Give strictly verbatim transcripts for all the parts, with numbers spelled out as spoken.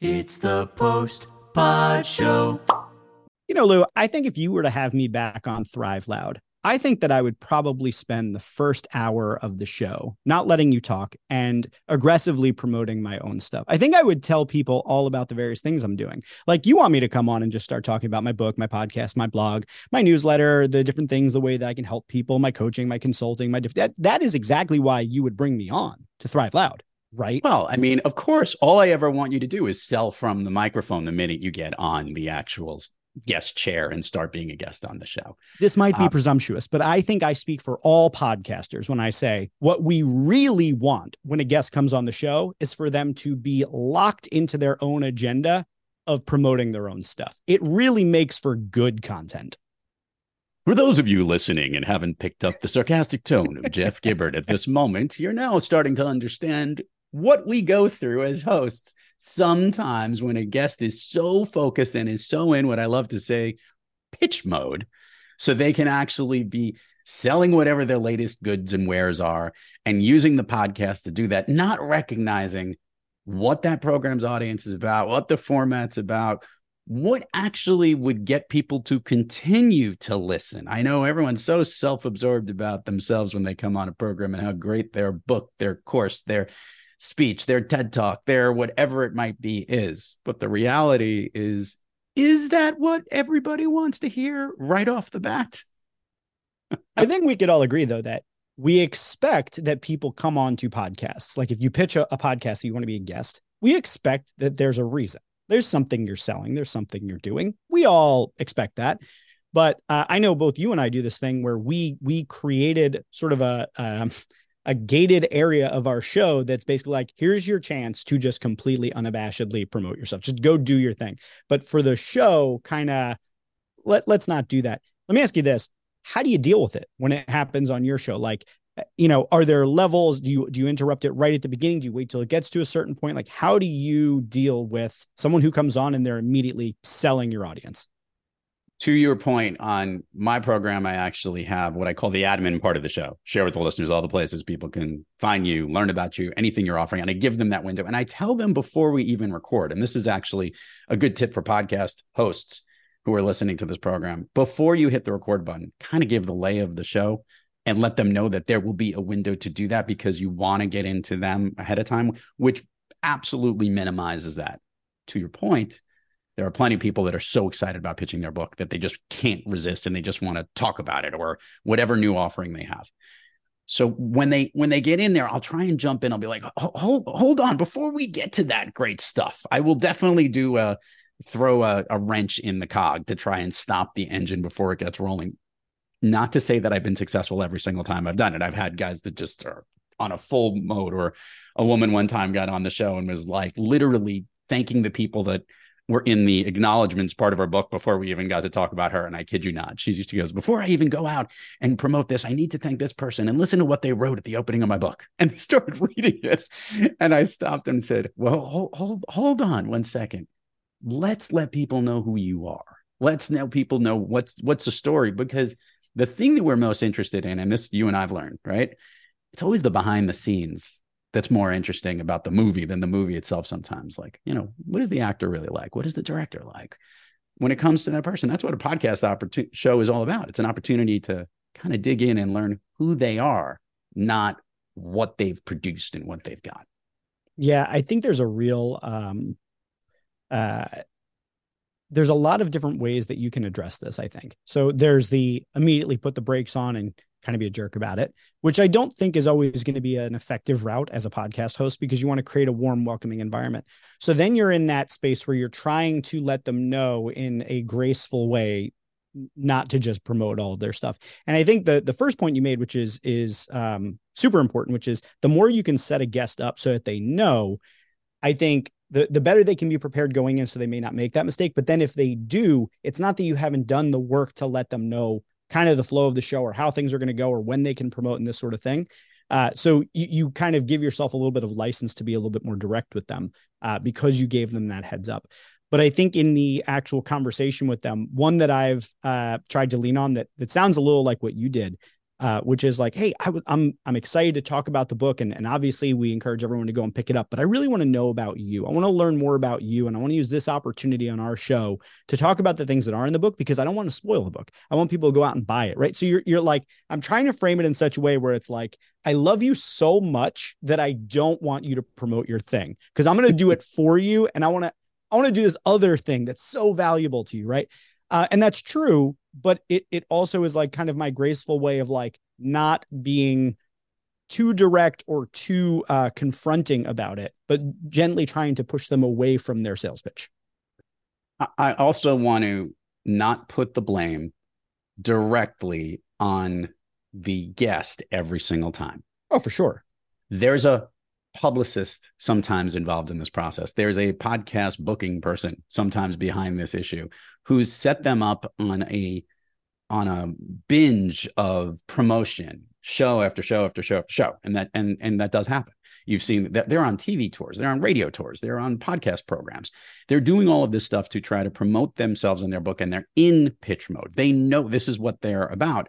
It's the Post Pod Show. You know, Lou, I think if you were to have me back on Thrive Loud, I think that I would probably spend the first hour of the show not letting you talk and aggressively promoting my own stuff. I think I would tell people all about the various things I'm doing. Like, you want me to come on and just start talking about my book, my podcast, my blog, my newsletter, the different things, the way that I can help people, my coaching, my consulting, my diff- that that is exactly why you would bring me on to Thrive Loud. Right. Well, I mean, of course, all I ever want you to do is sell from the microphone the minute you get on the actual guest chair and start being a guest on the show. This might be um, presumptuous, but I think I speak for all podcasters when I say what we really want when a guest comes on the show is for them to be locked into their own agenda of promoting their own stuff. It really makes for good content. For those of you listening and haven't picked up the sarcastic tone of Jeff Gibbard at this moment, you're now starting to understand what we go through as hosts sometimes when a guest is so focused and is so in what I love to say, pitch mode, so they can actually be selling whatever their latest goods and wares are and using the podcast to do that, not recognizing what that program's audience is about, what the format's about, what actually would get people to continue to listen. I know everyone's so self-absorbed about themselves when they come on a program and how great their book, their course, their speech, their TED Talk, their whatever it might be is. But the reality is, is that what everybody wants to hear right off the bat? I think we could all agree, though, that we expect that people come on to podcasts. Like, if you pitch a, a podcast that you want to be a guest, we expect that there's a reason. There's something you're selling. There's something you're doing. We all expect that. But uh, I know both you and I do this thing where we we created sort of a, a a gated area of our show that's basically like, here's your chance to just completely unabashedly promote yourself. Just go do your thing. But for the show, kind of, let, let's not do that. Let me ask you this. How do you deal with it when it happens on your show? Like, you know, are there levels? Do you, do you interrupt it right at the beginning? Do you wait till it gets to a certain point? Like, how do you deal with someone who comes on and they're immediately selling your audience? To your point, on my program, I actually have what I call the admin part of the show. Share with the listeners all the places people can find you, learn about you, anything you're offering. And I give them that window. And I tell them before we even record, and this is actually a good tip for podcast hosts who are listening to this program, before you hit the record button, kind of give the lay of the show and let them know that there will be a window to do that, because you want to get into them ahead of time, which absolutely minimizes that. To your point, there are plenty of people that are so excited about pitching their book that they just can't resist and they just want to talk about it or whatever new offering they have. So when they when they get in there, I'll try and jump in. I'll be like, hold, hold on, before we get to that great stuff, I will definitely do a, throw a, a wrench in the cog to try and stop the engine before it gets rolling. Not to say that I've been successful every single time I've done it. I've had guys that just are on a full mode, or a woman one time got on the show and was like literally thanking the people that were in the acknowledgments part of her book before we even got to talk about her. And I kid you not, she used to goes, before I even go out and promote this, I need to thank this person and listen to what they wrote at the opening of my book. And they started reading it. And I stopped and said, well, hold, hold, hold on one second. Let's let people know who you are. Let's let people know what's, what's the story, because the thing that we're most interested in, and this you and I've learned, right? It's always the behind the scenes that's more interesting about the movie than the movie itself sometimes. Like, you know, what is the actor really like? What is the director like? When it comes to that person, that's what a podcast opportun- show is all about. It's an opportunity to kind of dig in and learn who they are, not what they've produced and what they've got. Yeah, I think there's a real... Um, uh... There's a lot of different ways that you can address this, I think. So there's the immediately put the brakes on and kind of be a jerk about it, which I don't think is always going to be an effective route as a podcast host, because you want to create a warm, welcoming environment. So then you're in that space where you're trying to let them know in a graceful way not to just promote all of their stuff. And I think the the first point you made, which is is um, super important, which is the more you can set a guest up so that they know, I think, The, the better they can be prepared going in, so they may not make that mistake. But then if they do, it's not that you haven't done the work to let them know kind of the flow of the show or how things are going to go or when they can promote and this sort of thing. Uh, so you, you kind of give yourself a little bit of license to be a little bit more direct with them uh, because you gave them that heads up. But I think in the actual conversation with them, one that I've uh, tried to lean on that that sounds a little like what you did uh, which is like, hey, I w- I'm I'm excited to talk about the book. And, and obviously we encourage everyone to go and pick it up. But I really want to know about you. I want to learn more about you. And I want to use this opportunity on our show to talk about the things that are in the book, because I don't want to spoil the book. I want people to go out and buy it. Right. So you're you're like, I'm trying to frame it in such a way where it's like, I love you so much that I don't want you to promote your thing, because I'm going to do it for you. And I want to I want to do this other thing that's so valuable to you. Right. Uh, and that's true. But it it also is like kind of my graceful way of like not being too direct or too uh, confronting about it, but gently trying to push them away from their sales pitch. I also want to not put the blame directly on the guest every single time. Oh, for sure. There's a publicist sometimes involved in this process. There's a podcast booking person sometimes behind this issue who's set them up on a on a binge of promotion, show after show after show after show. And that and and that does happen. You've seen that they're on T V tours, they're on radio tours, they're on podcast programs. They're doing all of this stuff to try to promote themselves and their book, and they're in pitch mode. They know this is what they're about.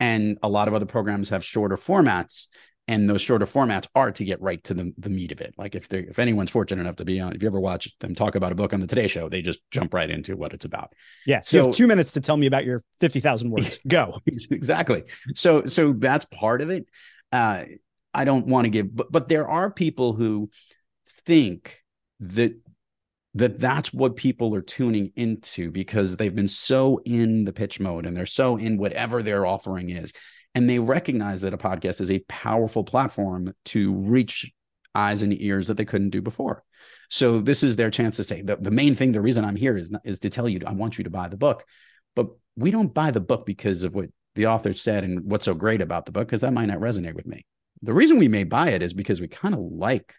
And a lot of other programs have shorter formats. And those shorter formats are to get right to the, the meat of it. Like if they if anyone's fortunate enough to be on, if you ever watch them talk about a book on the Today Show, they just jump right into what it's about. Yeah. So, so you have two minutes to tell me about your fifty thousand words. Go. Exactly. So, so that's part of it. Uh, I don't want to give, but, but there are people who think that, that that's what people are tuning into because they've been so in the pitch mode and they're so in whatever their offering is. And they recognize that a podcast is a powerful platform to reach eyes and ears that they couldn't do before. So this is their chance to say, the, the main thing, the reason I'm here is, not, is to tell you, I want you to buy the book. But we don't buy the book because of what the author said and what's so great about the book, because that might not resonate with me. The reason we may buy it is because we kind of like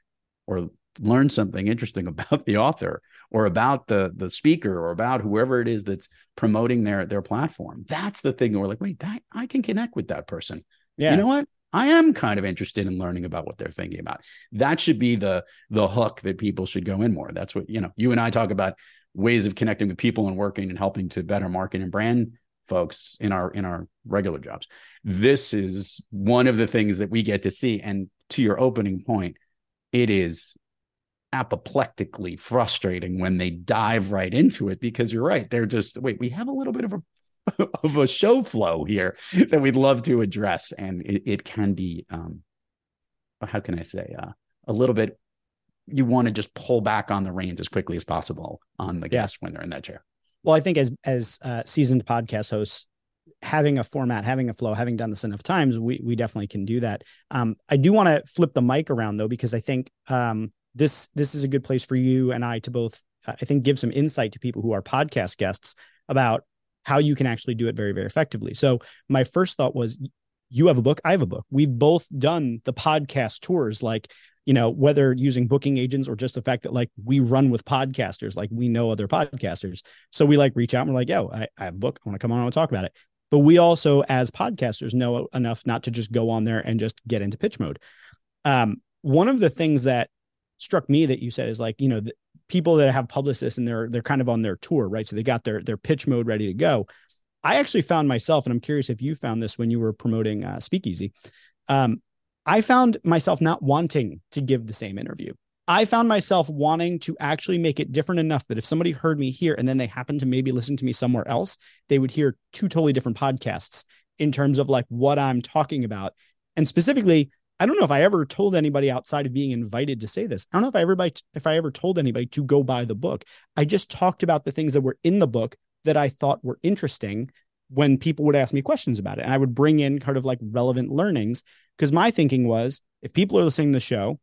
or learn something interesting about the author or about the, the speaker or about whoever it is that's promoting their, their platform. That's the thing. We're like, wait, that, I can connect with that person. Yeah. You know what? I am kind of interested in learning about what they're thinking about. That should be the, the hook that people should go in more. That's what, you know, you and I talk about ways of connecting with people and working and helping to better market and brand folks in our, in our regular jobs. This is one of the things that we get to see. And to your opening point, it is apoplectically frustrating when they dive right into it, because you're right. They're just, wait, we have a little bit of a of a show flow here that we'd love to address. And it, it can be, um, how can I say, uh, a little bit, you want to just pull back on the reins as quickly as possible on the guest when they're in that chair. Well, I think as, as uh, seasoned podcast hosts, having a format, having a flow, having done this enough times, we we definitely can do that. Um, I do want to flip the mic around though, because I think, um, This this is a good place for you and I to both, uh, I think, give some insight to people who are podcast guests about how you can actually do it very, very effectively. So my first thought was, you have a book, I have a book. We've both done the podcast tours, like, you know, whether using booking agents or just the fact that like we run with podcasters, like we know other podcasters. So we like reach out and we're like, yo, I, I have a book. I want to come on and talk about it. But we also, as podcasters, know enough not to just go on there and just get into pitch mode. Um, one of the things that struck me that you said is like, you know, the people that have publicists and they're, they're kind of on their tour, right? So they got their, their pitch mode ready to go. I actually found myself, and I'm curious if you found this when you were promoting uh, Speakeasy. Um, I found myself not wanting to give the same interview. I found myself wanting to actually make it different enough that if somebody heard me here and then they happened to maybe listen to me somewhere else, they would hear two totally different podcasts in terms of like what I'm talking about. And specifically, I don't know if I ever told anybody outside of being invited to say this. I don't know if I ever by, if I ever told anybody to go buy the book. I just talked about the things that were in the book that I thought were interesting when people would ask me questions about it. And I would bring in kind of like relevant learnings, because my thinking was, if people are listening to the show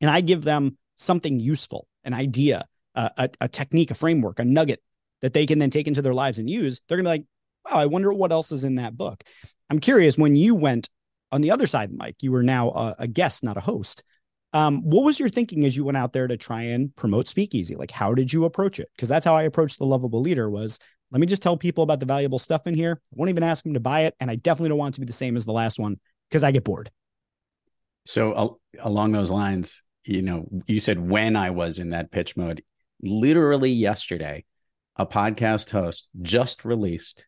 and I give them something useful, an idea, a, a, a technique, a framework, a nugget that they can then take into their lives and use, they're going to be like, wow, I wonder what else is in that book. I'm curious, when you went on the other side, Mike, you were now a, a guest, not a host. Um, what was your thinking as you went out there to try and promote Speakeasy? Like, how did you approach it? Because that's how I approached The Lovable Leader was, let me just tell people about the valuable stuff in here. I won't even ask them to buy it. And I definitely don't want it to be the same as the last one because I get bored. So uh, along those lines, you know, you said when I was in that pitch mode, literally yesterday, a podcast host just released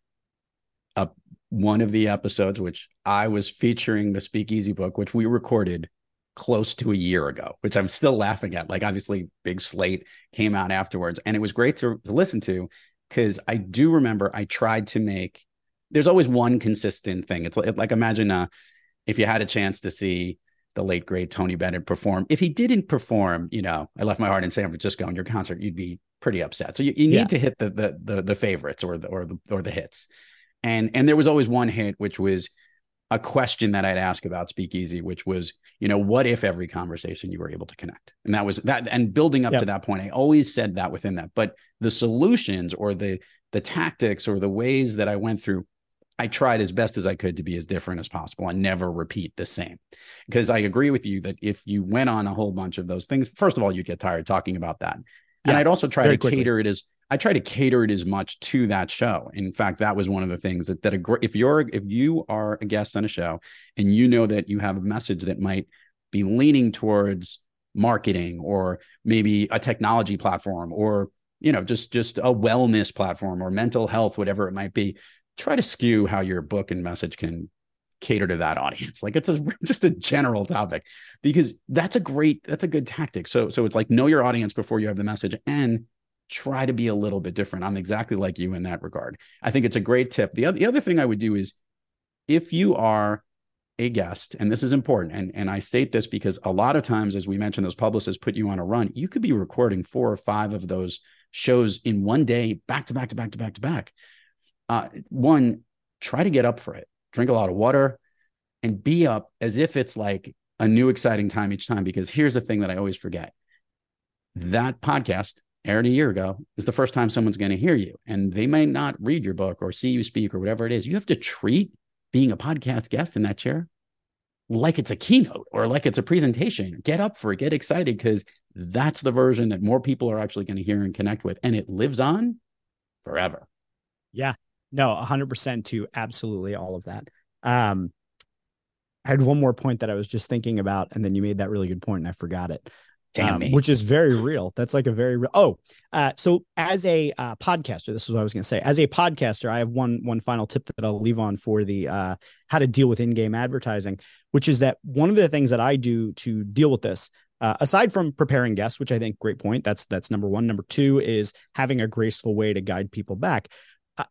a one of the episodes, which I was featuring the Speakeasy book, which we recorded close to a year ago, which I'm still laughing at. Like, obviously, Big Slate came out afterwards, and it was great to, to listen to, because I do remember I tried to make, there's always one consistent thing. It's like, like imagine uh, if you had a chance to see the late, great Tony Bennett perform. If he didn't perform, you know, I Left My Heart in San Francisco in your concert, you'd be pretty upset. So you, you need yeah. to hit the, the the the favorites or the or the or the hits. And and there was always one hit, which was a question that I'd ask about Speakeasy, which was, you know, what if every conversation you were able to connect? And that was that. And building up yep. to that point, I always said that within that. But the solutions or the the tactics or the ways that I went through, I tried as best as I could to be as different as possible and never repeat the same. Because I agree with you that if you went on a whole bunch of those things, first of all, you'd get tired talking about that. And yeah, I'd also try to quickly. cater it as I try to cater it as much to that show. In fact, that was one of the things that that a, if you're if you are a guest on a show and you know that you have a message that might be leaning towards marketing or maybe a technology platform or, you know, just just a wellness platform or mental health, whatever it might be, try to skew how your book and message can cater to that audience. Like, it's a, just a general topic, because that's a great, that's a good tactic. So, so it's like, know your audience before you have the message and try to be a little bit different. I'm exactly like you in that regard. I think it's a great tip. The other, the other thing I would do is, if you are a guest, and this is important, and, and I state this because a lot of times, as we mentioned, those publicists put you on a run, you could be recording four or five of those shows in one day, back to back to back to back to back. Uh, one, try to get up for it. Drink a lot of water and be up as if it's like a new exciting time each time. Because here's the thing that I always forget. That podcast aired a year ago is the first time someone's going to hear you. And they may not read your book or see you speak or whatever it is. You have to treat being a podcast guest in that chair like it's a keynote or like it's a presentation. Get up for it. Get excited, because that's the version that more people are actually going to hear and connect with. And it lives on forever. Yeah. No, one hundred percent to absolutely all of that. Um, I had one more point that I was just thinking about, and then you made that really good point, and I forgot it. Damn um, me. Which is very real. That's like a very real. Oh, uh, so as a uh, podcaster, this is what I was going to say. As a podcaster, I have one one final tip that I'll leave on for the uh, how to deal with in-game advertising, which is that one of the things that I do to deal with this, Uh, aside from preparing guests, which I think great point, that's that's number one. Number two is having a graceful way to guide people back.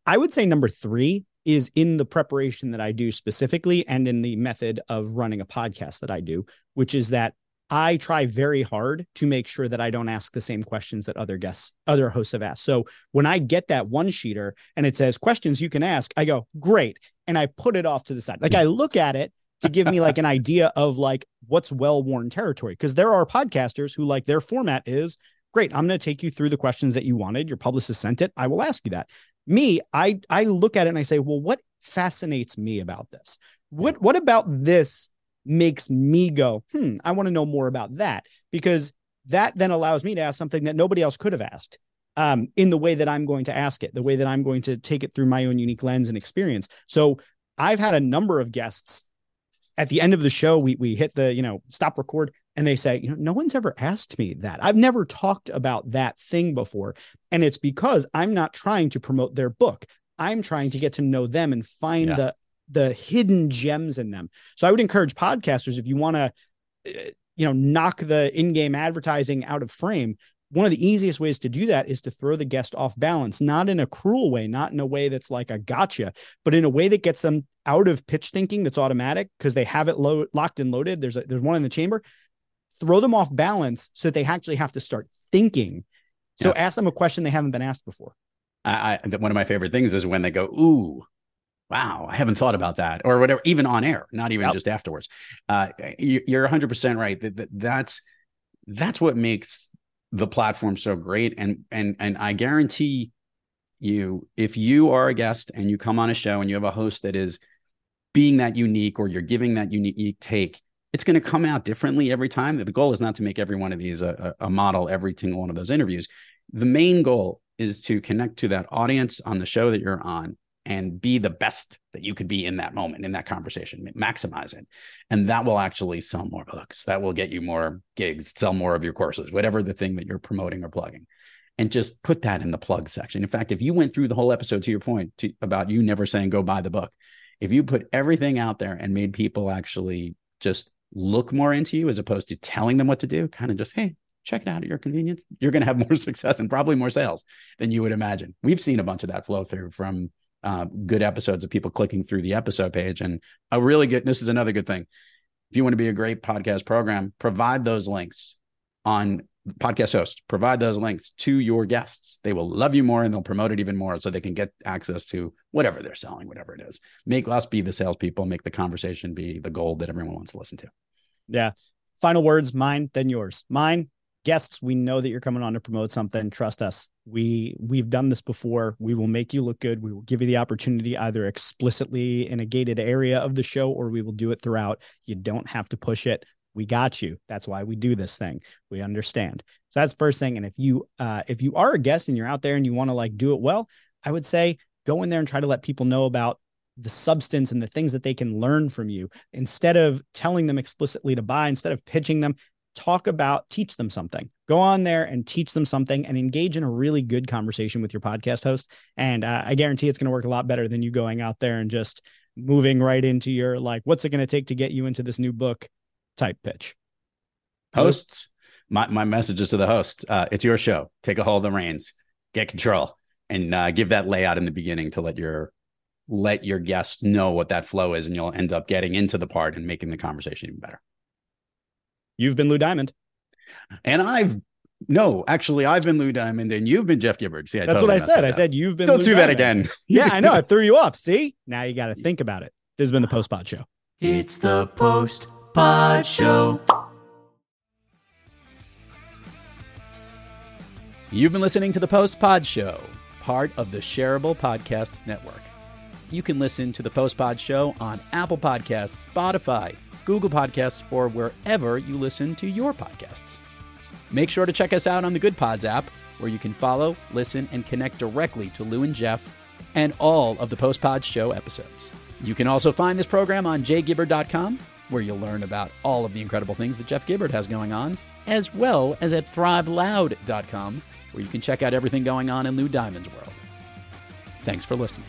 I would say number three is in the preparation that I do specifically and in the method of running a podcast that I do, which is that I try very hard to make sure that I don't ask the same questions that other guests, other hosts have asked. So when I get that one-sheeter and it says questions you can ask, I go, great. And I put it off to the side. Like, I look at it to give me like an idea of like what's well-worn territory, because there are podcasters who like their format is great. I'm going to take you through the questions that you wanted. Your publicist sent it. I will ask you that. Me, I I look at it and I say, well, what fascinates me about this? What what about this makes me go, hmm, I want to know more about that? Because that then allows me to ask something that nobody else could have asked um, in the way that I'm going to ask it, the way that I'm going to take it through my own unique lens and experience. So I've had a number of guests at the end of the show, we we hit the, you know, stop record. And they say, you know, no one's ever asked me that. I've never talked about that thing before. And it's because I'm not trying to promote their book. I'm trying to get to know them and find yeah. the the hidden gems in them. So I would encourage podcasters, if you want to, you know, knock the in-game advertising out of frame, one of the easiest ways to do that is to throw the guest off balance, not in a cruel way, not in a way that's like a gotcha, but in a way that gets them out of pitch thinking that's automatic because they have it lo- locked and loaded. There's a, there's one in the chamber. Throw them off balance so that they actually have to start thinking. So yeah. ask them a question they haven't been asked before. I, I, one of my favorite things is when they go, ooh, wow, I haven't thought about that, or whatever, even on air, not even yep. just afterwards. Uh, you, you're one hundred percent right. That, that, that's that's what makes the platform so great. And, and, and I guarantee you, if you are a guest and you come on a show and you have a host that is being that unique or you're giving that unique take, it's going to come out differently every time. The goal is not to make every one of these a, a model, every single one of those interviews. The main goal is to connect to that audience on the show that you're on and be the best that you could be in that moment, in that conversation, maximize it. And that will actually sell more books. That will get you more gigs, sell more of your courses, whatever the thing that you're promoting or plugging. And just put that in the plug section. In fact, if you went through the whole episode, to your point to, about you never saying, go buy the book, if you put everything out there and made people actually just look more into you as opposed to telling them what to do, kind of just, hey, check it out at your convenience, you're going to have more success and probably more sales than you would imagine. We've seen a bunch of that flow through from uh, good episodes of people clicking through the episode page. And a really good, this is another good thing. If you want to be a great podcast program, provide those links on podcast host, provide those links to your guests. They will love you more and they'll promote it even more so they can get access to whatever they're selling, whatever it is. Make us be the salespeople, make the conversation be the goal that everyone wants to listen to. Yeah. Final words, mine, then yours. Mine, guests, we know that you're coming on to promote something. Trust us. We, we've done this before. We will make you look good. We will give you the opportunity either explicitly in a gated area of the show, or we will do it throughout. You don't have to push it. We got you. That's why we do this thing. We understand. So that's first thing. And if you, uh, if you are a guest and you're out there and you want to like do it well, I would say go in there and try to let people know about the substance and the things that they can learn from you. Instead of telling them explicitly to buy, instead of pitching them, talk about, teach them something, go on there and teach them something and engage in a really good conversation with your podcast host. And uh, I guarantee it's going to work a lot better than you going out there and just moving right into your, like, what's it going to take to get you into this new book type pitch. Hosts, my, my message is to the host. Uh, it's your show. Take a hold of the reins, get control, and uh, give that layout in the beginning to let your let your guests know what that flow is, and you'll end up getting into the part and making the conversation even better. You've been Lou Diamond. And I've, no, actually, I've been Lou Diamond, and you've been Jeff Gibbard. See, I That's totally what I said. I said, you've been Don't Lou do Diamond. That again. Yeah, I know. I threw you off. See? Now you got to think about it. This has been the Post Pod Show. It's the Post Pod Show. You've been listening to the Post Pod Show, part of the Shareable Podcast Network. You can listen to the Post Pod Show on Apple Podcasts, Spotify, Google Podcasts, or wherever you listen to your podcasts. Make sure to check us out on the Good Pods app, where you can follow, listen, and connect directly to Lou and Jeff and all of the Post Pod Show episodes. You can also find this program on j gibbard dot com, where you'll learn about all of the incredible things that Jeff Gibbard has going on, as well as at thrive loud dot com, where you can check out everything going on in Lou Diamond's world. Thanks for listening.